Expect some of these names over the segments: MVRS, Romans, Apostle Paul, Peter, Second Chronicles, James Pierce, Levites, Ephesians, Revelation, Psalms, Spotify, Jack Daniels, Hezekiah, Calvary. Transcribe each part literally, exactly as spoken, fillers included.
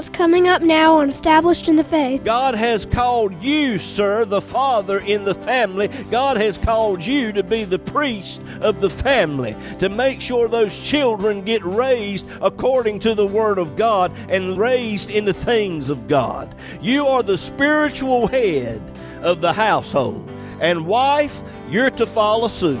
what's coming up now on Established in the Faith. God has called you, sir, the father in the family. God has called you to be the priest of the family, to make sure those children get raised according to the Word of God and raised in the things of God. You are the spiritual head of the household. And wife, you're to follow suit.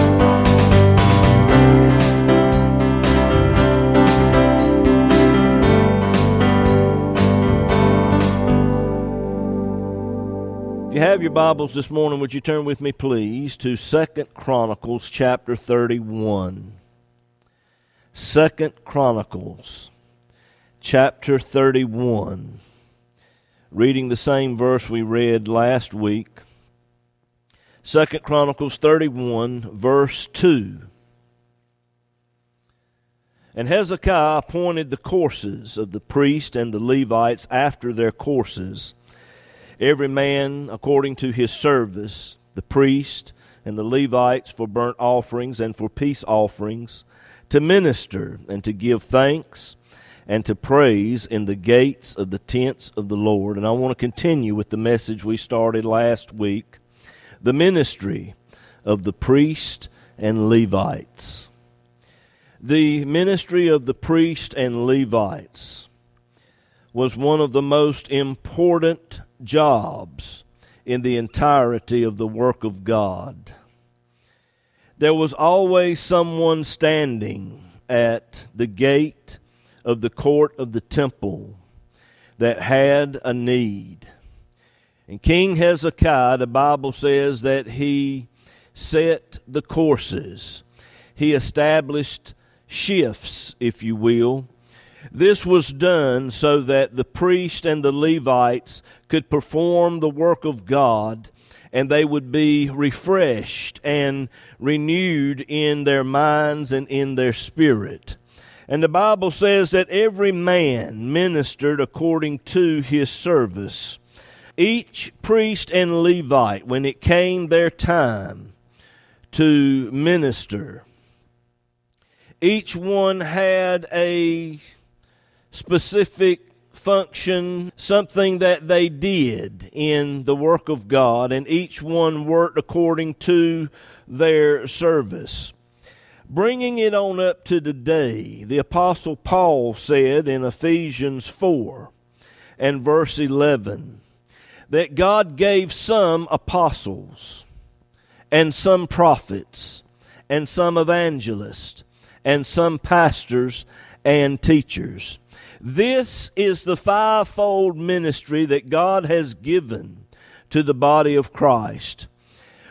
If you have your Bibles this morning, would you turn with me, please, to Second Chronicles chapter thirty-one. Second Chronicles chapter thirty-one. Reading the same verse we read last week. Second Chronicles thirty-one, verse two. And Hezekiah appointed the courses of the priests and the Levites after their courses, every man according to his service, the priest and the Levites for burnt offerings and for peace offerings, to minister and to give thanks and to praise in the gates of the tents of the Lord. And I want to continue with the message we started last week, the ministry of the priest and Levites. The ministry of the priest and Levites was one of the most important jobs in the entirety of the work of God. There was always someone standing at the gate of the court of the temple that had a need. And King Hezekiah, the Bible says that he set the courses. He established shifts, if you will. This was done so that the priest and the Levites could perform the work of God, and they would be refreshed and renewed in their minds and in their spirit. And the Bible says that every man ministered according to his service. Each priest and Levite, when it came their time to minister, each one had a specific function, something that they did in the work of God, and each one worked according to their service. Bringing it on up to today, the Apostle Paul said in Ephesians four and verse eleven that God gave some apostles and some prophets and some evangelists and some pastors and teachers. This is the fivefold ministry that God has given to the body of Christ.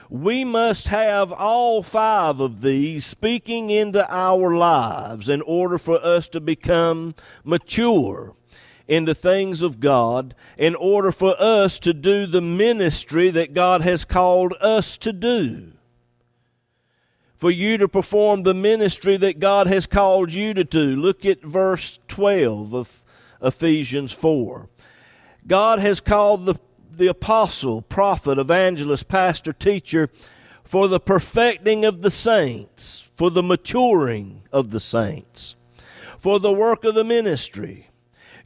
We must have all five of these speaking into our lives in order for us to become mature in the things of God, in order for us to do the ministry that God has called us to do. For you to perform the ministry that God has called you to do. Look at verse twelve of Ephesians four. God has called the, the apostle, prophet, evangelist, pastor, teacher for the perfecting of the saints, for the maturing of the saints, for the work of the ministry.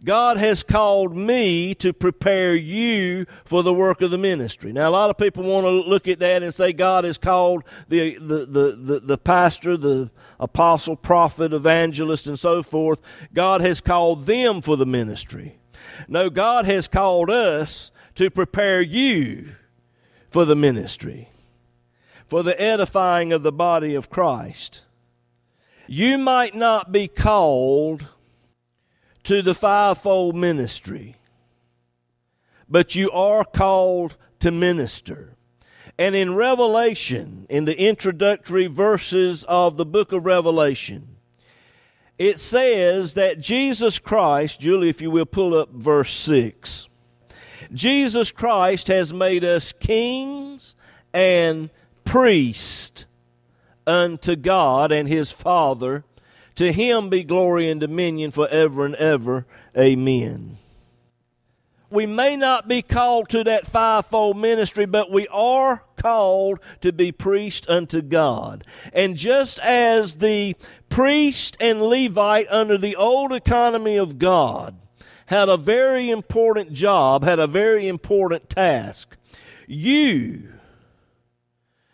God has called me to prepare you for the work of the ministry. Now, a lot of people want to look at that and say God has called the the, the, the, the pastor, the apostle, prophet, evangelist, and so forth. God has called them for the ministry. No, God has called us to prepare you for the ministry, for the edifying of the body of Christ. You might not be called to the fivefold ministry, but you are called to minister. And in Revelation, in the introductory verses of the book of Revelation, it says that Jesus Christ, Julie, if you will, pull up verse six. Jesus Christ has made us kings and priests unto God and His Father. To Him be glory and dominion forever and ever. Amen. We may not be called to that fivefold ministry, but we are called to be priests unto God. And just as the priest and Levite under the old economy of God had a very important job, had a very important task, you,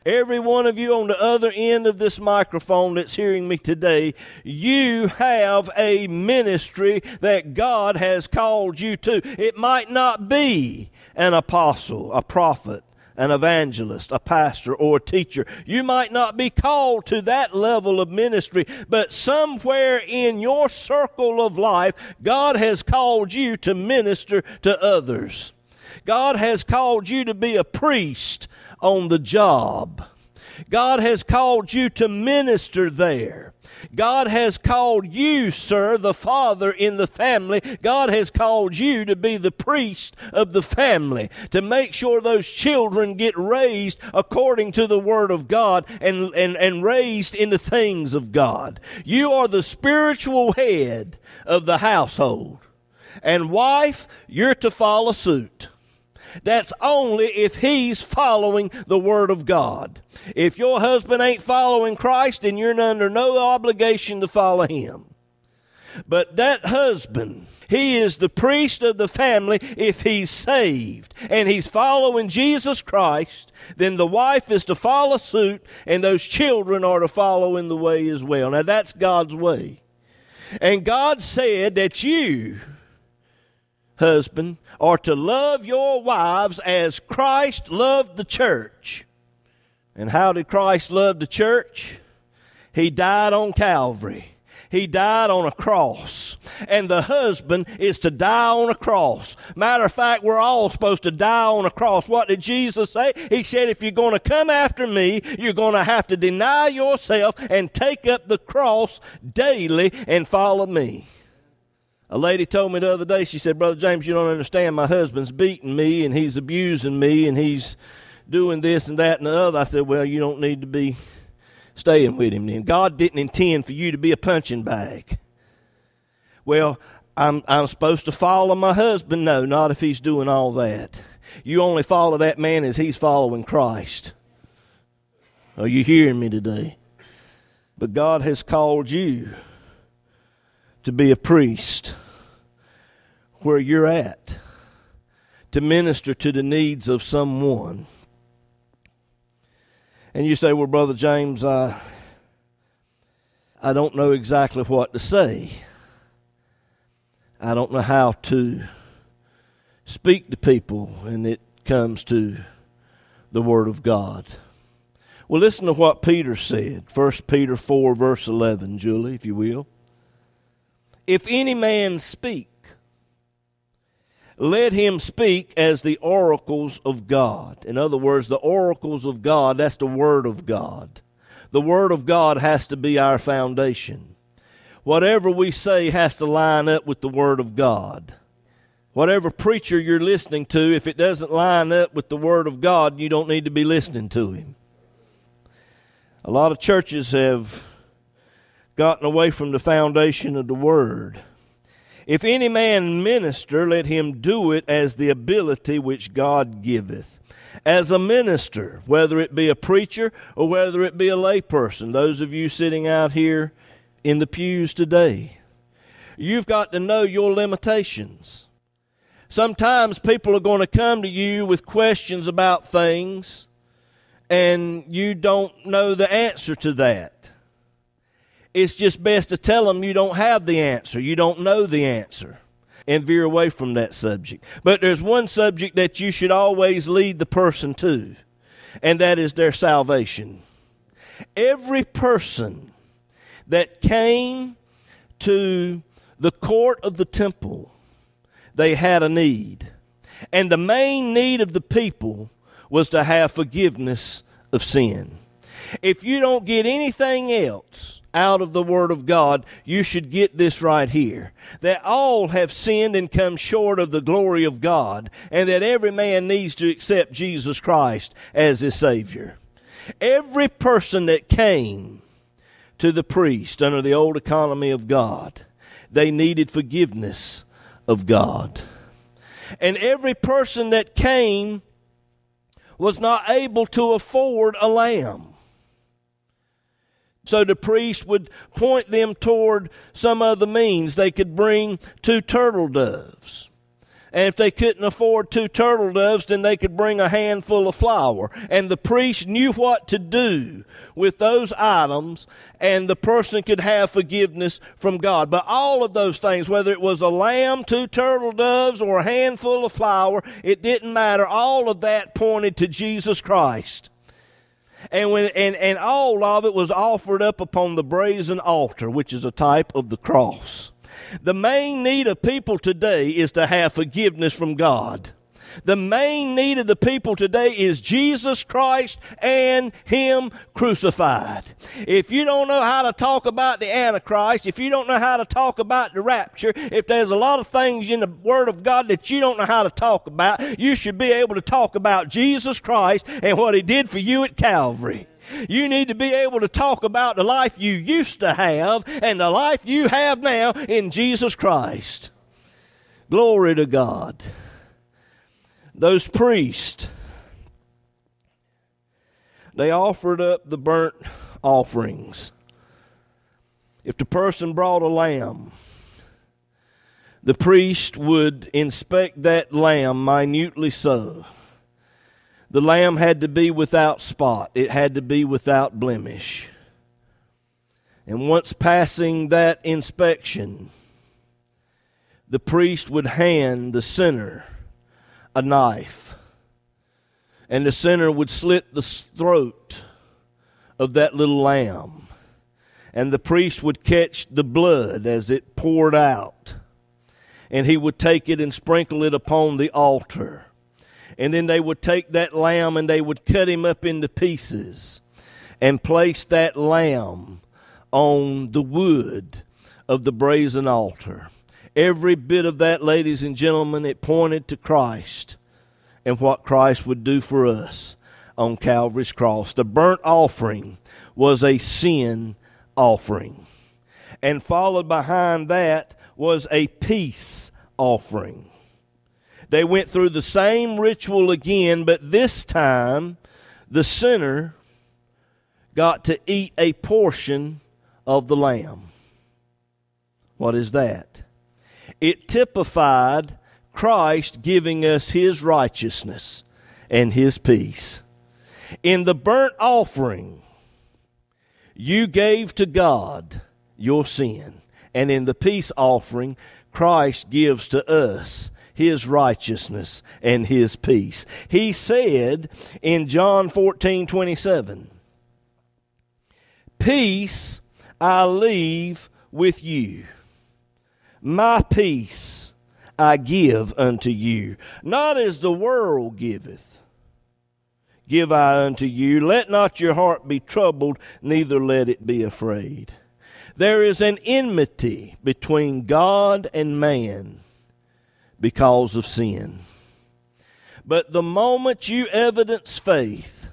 every one of you on the other end of this microphone that's hearing me today, you have a ministry that God has called you to. It might not be an apostle, a prophet, an evangelist, a pastor, or a teacher. You might not be called to that level of ministry, but somewhere in your circle of life, God has called you to minister to others. God has called you to be a priest on the job. God has called you to minister there. God has called you, sir, the father in the family. God has called you to be the priest of the family, to make sure those children get raised according to the Word of God and, and, and raised in the things of God. You are the spiritual head of the household. And wife, you're to follow suit. That's only if he's following the Word of God. If your husband ain't following Christ, then you're under no obligation to follow him. But that husband, he is the priest of the family if he's saved and he's following Jesus Christ, then the wife is to follow suit and those children are to follow in the way as well. Now that's God's way. And God said that you, husband, are to love your wives as Christ loved the church. And how did Christ love the church? He died on Calvary. He died on a cross. And the husband is to die on a cross. Matter of fact, we're all supposed to die on a cross. What did Jesus say? He said, if you're going to come after me, you're going to have to deny yourself and take up the cross daily and follow me. A lady told me the other day, she said, Brother James, you don't understand. My husband's beating me, and he's abusing me, and he's doing this and that and the other. I said, well, you don't need to be staying with him then. God didn't intend for you to be a punching bag. Well, I'm, I'm supposed to follow my husband? No, not if he's doing all that. You only follow that man as he's following Christ. Are you hearing me today? But God has called you to be a priest where you're at, to minister to the needs of someone. And you say, well, Brother James, I, I don't know exactly what to say. I don't know how to speak to people when it comes to the Word of God. Well, listen to what Peter said, First Peter four, verse eleven, Julie, if you will. If any man speak, let him speak as the oracles of God. In other words, the oracles of God, that's the Word of God. The Word of God has to be our foundation. Whatever we say has to line up with the Word of God. Whatever preacher you're listening to, if it doesn't line up with the Word of God, you don't need to be listening to him. A lot of churches have gotten away from the foundation of the Word. If any man minister, let him do it as the ability which God giveth. As a minister, whether it be a preacher or whether it be a layperson, those of you sitting out here in the pews today, you've got to know your limitations. Sometimes people are going to come to you with questions about things, and you don't know the answer to that. It's just best to tell them you don't have the answer, you don't know the answer, and veer away from that subject. But there's one subject that you should always lead the person to, and that is their salvation. Every person that came to the court of the temple, they had a need. And the main need of the people was to have forgiveness of sin. If you don't get anything else out of the Word of God, you should get this right here. That all have sinned and come short of the glory of God, and that every man needs to accept Jesus Christ as his Savior. Every person that came to the priest under the old economy of God, they needed forgiveness of God. And every person that came was not able to afford a lamb. So the priest would point them toward some other means. They could bring two turtle doves. And if they couldn't afford two turtle doves, then they could bring a handful of flour. And the priest knew what to do with those items, and the person could have forgiveness from God. But all of those things, whether it was a lamb, two turtle doves, or a handful of flour, it didn't matter. All of that pointed to Jesus Christ. And when and, and all of it was offered up upon the brazen altar, which is a type of the cross. The main need of people today is to have forgiveness from God. The main need of the people today is Jesus Christ and Him crucified. If you don't know how to talk about the Antichrist, if you don't know how to talk about the rapture, if there's a lot of things in the Word of God that you don't know how to talk about, you should be able to talk about Jesus Christ and what He did for you at Calvary. You need to be able to talk about the life you used to have and the life you have now in Jesus Christ. Glory to God. Those priests, they offered up the burnt offerings. If the person brought a lamb, the priest would inspect that lamb minutely so. The lamb had to be without spot. It had to be without blemish. And once passing that inspection, the priest would hand the sinner a knife. And the sinner would slit the throat of that little lamb. And the priest would catch the blood as it poured out. And he would take it and sprinkle it upon the altar. And then they would take that lamb and they would cut him up into pieces and place that lamb on the wood of the brazen altar. Every bit of that, ladies and gentlemen, it pointed to Christ and what Christ would do for us on Calvary's cross. The burnt offering was a sin offering. And followed behind that was a peace offering. They went through the same ritual again, but this time the sinner got to eat a portion of the lamb. What is that? It typified Christ giving us His righteousness and His peace. In the burnt offering, you gave to God your sin. And in the peace offering, Christ gives to us His righteousness and His peace. He said in John fourteen twenty-seven, "Peace I leave with you. My peace I give unto you. Not as the world giveth, give I unto you. Let not your heart be troubled, neither let it be afraid." There is an enmity between God and man because of sin. But the moment you evidence faith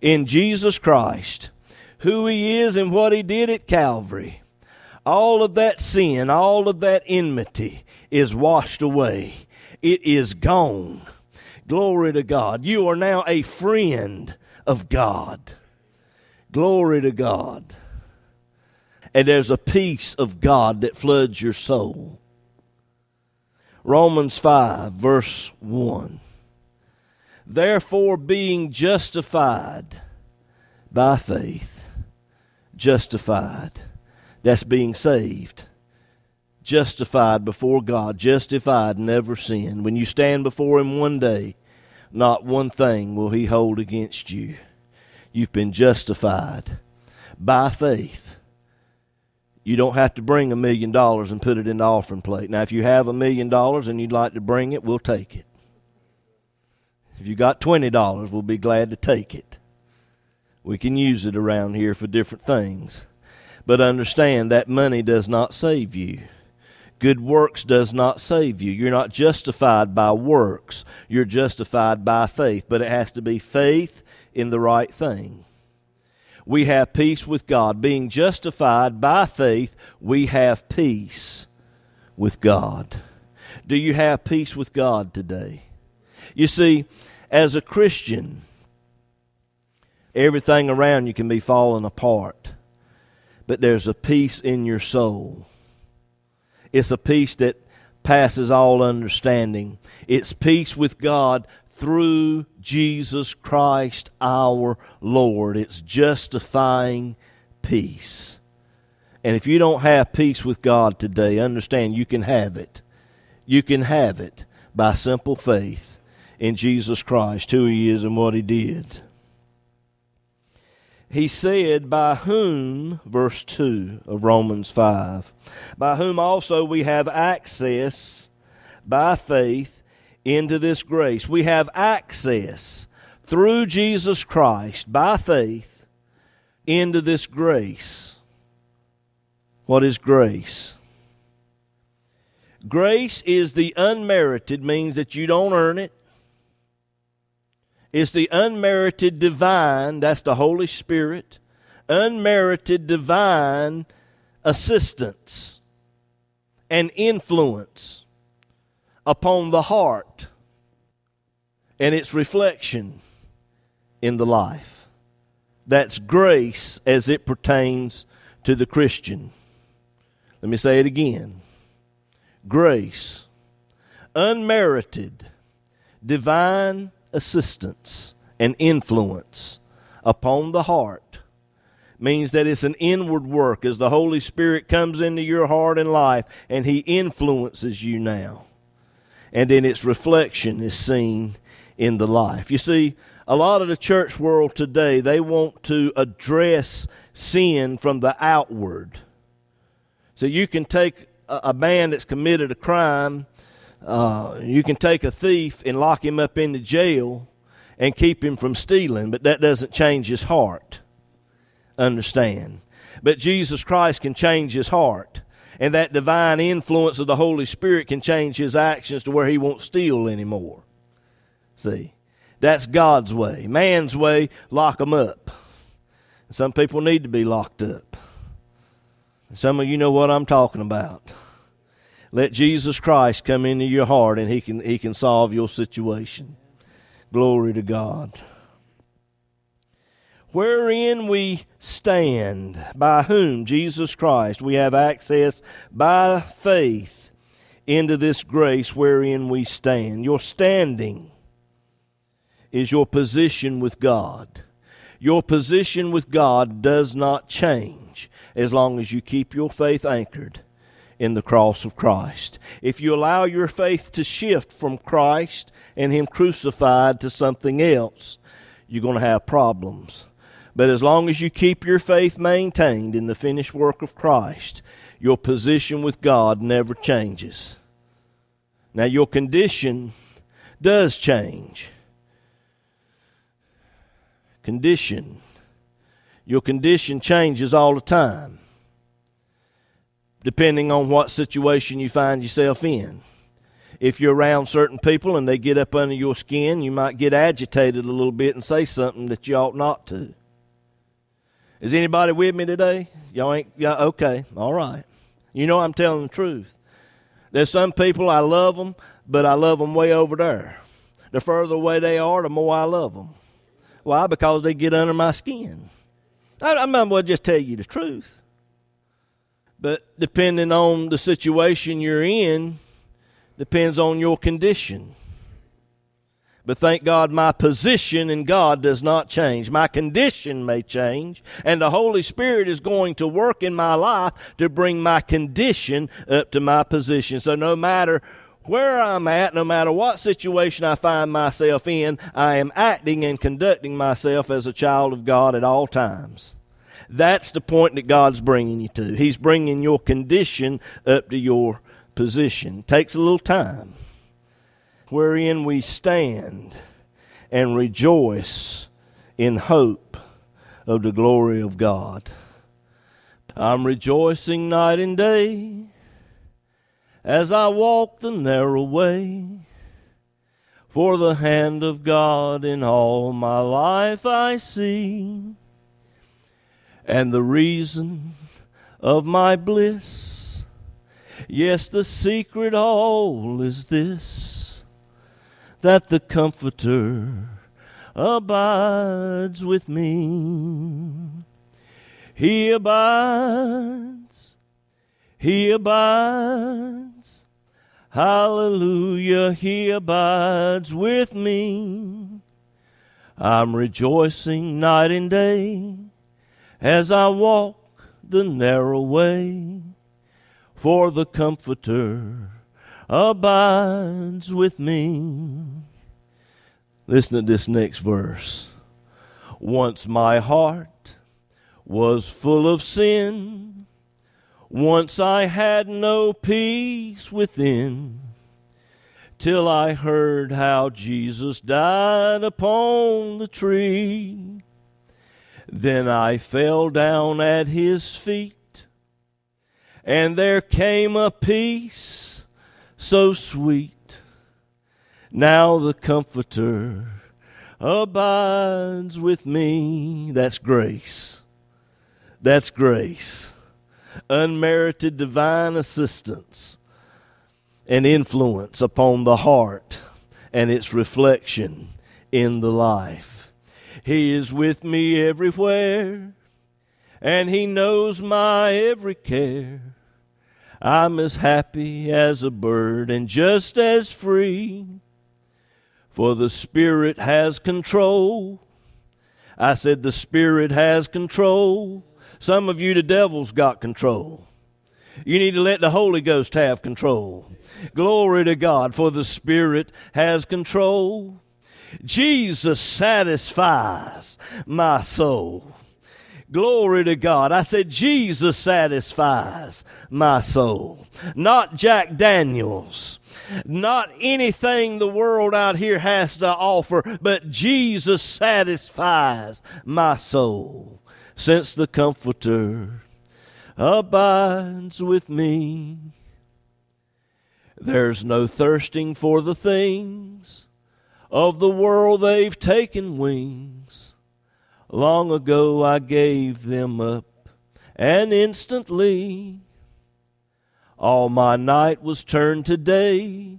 in Jesus Christ, who He is and what He did at Calvary, all of that sin, all of that enmity is washed away. It is gone. Glory to God. You are now a friend of God. Glory to God. And there's a peace of God that floods your soul. Romans five, verse one. "Therefore, being justified by faith," justified, that's being saved, justified before God, justified, never sinned. When you stand before Him one day, not one thing will He hold against you. You've been justified by faith. You don't have to bring a million dollars and put it in the offering plate. Now, if you have a million dollars and you'd like to bring it, we'll take it. If you got twenty dollars, we'll be glad to take it. We can use it around here for different things. But understand that money does not save you. Good works does not save you. You're not justified by works. You're justified by faith. But it has to be faith in the right thing. We have peace with God. Being justified by faith, we have peace with God. Do you have peace with God today? You see, as a Christian, everything around you can be falling apart. But there's a peace in your soul. It's a peace that passes all understanding. It's peace with God through Jesus Christ our Lord. It's justifying peace. And if you don't have peace with God today, understand you can have it. You can have it by simple faith in Jesus Christ, who He is and what He did. He said, by whom, verse two of Romans five, by whom also we have access by faith into this grace. We have access through Jesus Christ by faith into this grace. What is grace? Grace is the unmerited, means that you don't earn it. It's the unmerited divine, that's the Holy Spirit, unmerited divine assistance and influence upon the heart and its reflection in the life. That's grace as it pertains to the Christian. Let me say it again. Grace, unmerited divine assistance and influence upon the heart, means that it's an inward work as the Holy Spirit comes into your heart and life, and He influences you now. And then its reflection is seen in the life. You see, a lot of the church world today, they want to address sin from the outward. So you can take a, a man that's committed a crime. Uh, you can take a thief and lock him up in the jail and keep him from stealing, but that doesn't change his heart. Understand? But Jesus Christ can change his heart, and that divine influence of the Holy Spirit can change his actions to where he won't steal anymore. See, that's God's way. Man's way, lock him up. Some people need to be locked up. Some of you know what I'm talking about. Let Jesus Christ come into your heart, and he can he can solve your situation. Glory to God. Wherein we stand, by whom, Jesus Christ, we have access by faith into this grace wherein we stand. Your standing is your position with God. Your position with God does not change as long as you keep your faith anchored in the cross of Christ. If you allow your faith to shift from Christ and Him crucified to something else, you're going to have problems. But as long as you keep your faith maintained in the finished work of Christ, your position with God never changes. Now, your condition does change. Condition. Your condition changes all the time, depending on what situation you find yourself in. If you're around certain people and they get up under your skin, you might get agitated a little bit and say something that you ought not to. Is anybody with me today? Y'all ain't, y'all, okay, all right. You know I'm telling the truth. There's some people, I love them, but I love them way over there. The further away they are, the more I love them. Why? Because they get under my skin. I, I might well just tell you the truth. But depending on the situation you're in, depends on your condition. But thank God my position in God does not change. My condition may change, and the Holy Spirit is going to work in my life to bring my condition up to my position. So no matter where I'm at, no matter what situation I find myself in, I am acting and conducting myself as a child of God at all times. That's the point that God's bringing you to. He's bringing your condition up to your position. Takes a little time. Wherein we stand and rejoice in hope of the glory of God. I'm rejoicing night and day as I walk the narrow way, for the hand of God in all my life I see, and the reason of my bliss, yes, the secret all is this, that the Comforter abides with me. He abides, He abides, hallelujah, He abides with me. I'm rejoicing night and day as I walk the narrow way, for the Comforter abides with me. Listen to this next verse. Once my heart was full of sin, once I had no peace within, till I heard how Jesus died upon the tree. Then I fell down at His feet, and there came a peace so sweet. Now the Comforter abides with me. That's grace. That's grace, unmerited divine assistance and influence upon the heart and its reflection in the life. He is with me everywhere, and He knows my every care. I'm as happy as a bird and just as free, for the Spirit has control. I said the Spirit has control. Some of you, the devil's got control. You need to let the Holy Ghost have control. Glory to God, for the Spirit has control. Jesus satisfies my soul. Glory to God. I said Jesus satisfies my soul. Not Jack Daniels. Not anything the world out here has to offer, but Jesus satisfies my soul. Since the Comforter abides with me, there's no thirsting for the things of the world, they've taken wings. Long ago I gave them up, and instantly all my night was turned to day,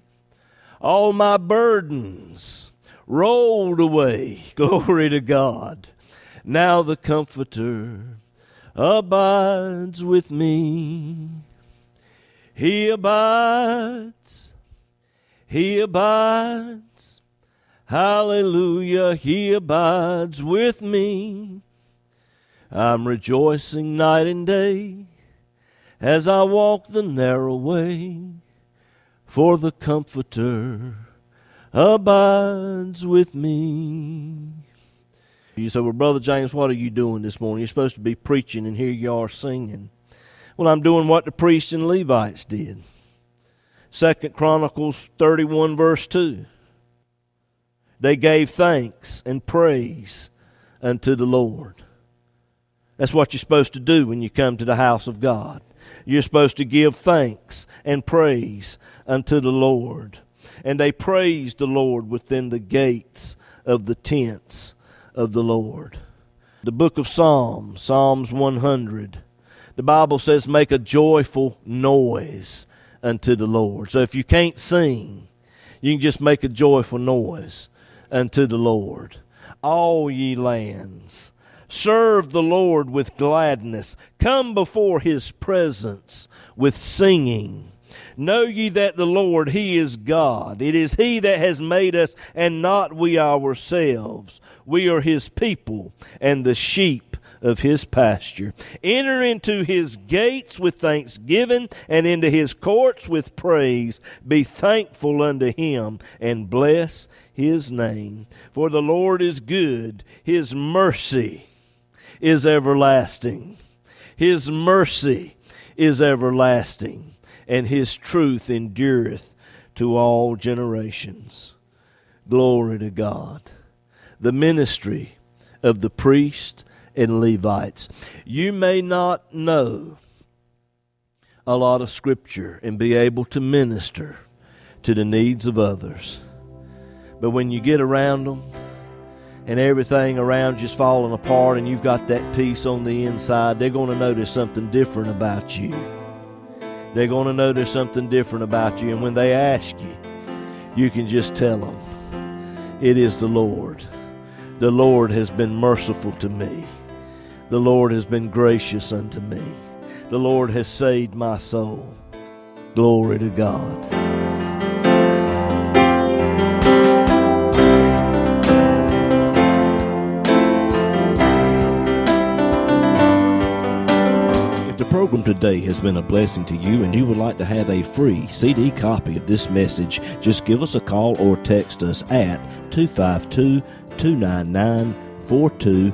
all my burdens rolled away. Glory to God. Now the Comforter abides with me. He abides, He abides, hallelujah, He abides with me. I'm rejoicing night and day as I walk the narrow way, for the Comforter abides with me. You say, well, Brother James, what are you doing this morning? You're supposed to be preaching, and here you are singing. Well, I'm doing what the priests and Levites did. Second Chronicles thirty-one, verse two. They gave thanks and praise unto the Lord. That's what you're supposed to do when you come to the house of God. You're supposed to give thanks and praise unto the Lord. And they praised the Lord within the gates of the tents of the Lord. The book of Psalms, Psalms one hundred, the Bible says, make a joyful noise unto the Lord. So if you can't sing, you can just make a joyful noise unto the Lord. All ye lands, serve the Lord with gladness. Come before His presence with singing. Know ye that the Lord, He is God. It is He that has made us, and not we ourselves. We are His people, and the sheep of His pasture. Enter into His gates with thanksgiving, and into His courts with praise. Be thankful unto Him, and bless His name. For the Lord is good. His mercy is everlasting. His mercy is everlasting. And His truth endureth to all generations. Glory to God. The ministry of the priest and Levites. You may not know a lot of Scripture and be able to minister to the needs of others. But when you get around them and everything around you's falling apart and you've got that peace on the inside, they're going to notice something different about you. They're going to notice something different about you. And when they ask you, you can just tell them, it is the Lord. The Lord has been merciful to me. The Lord has been gracious unto me. The Lord has saved my soul. Glory to God. The program today has been a blessing to you, and you would like to have a free C D copy of this message, just give us a call or text us at two five two, two nine nine, four two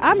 I'm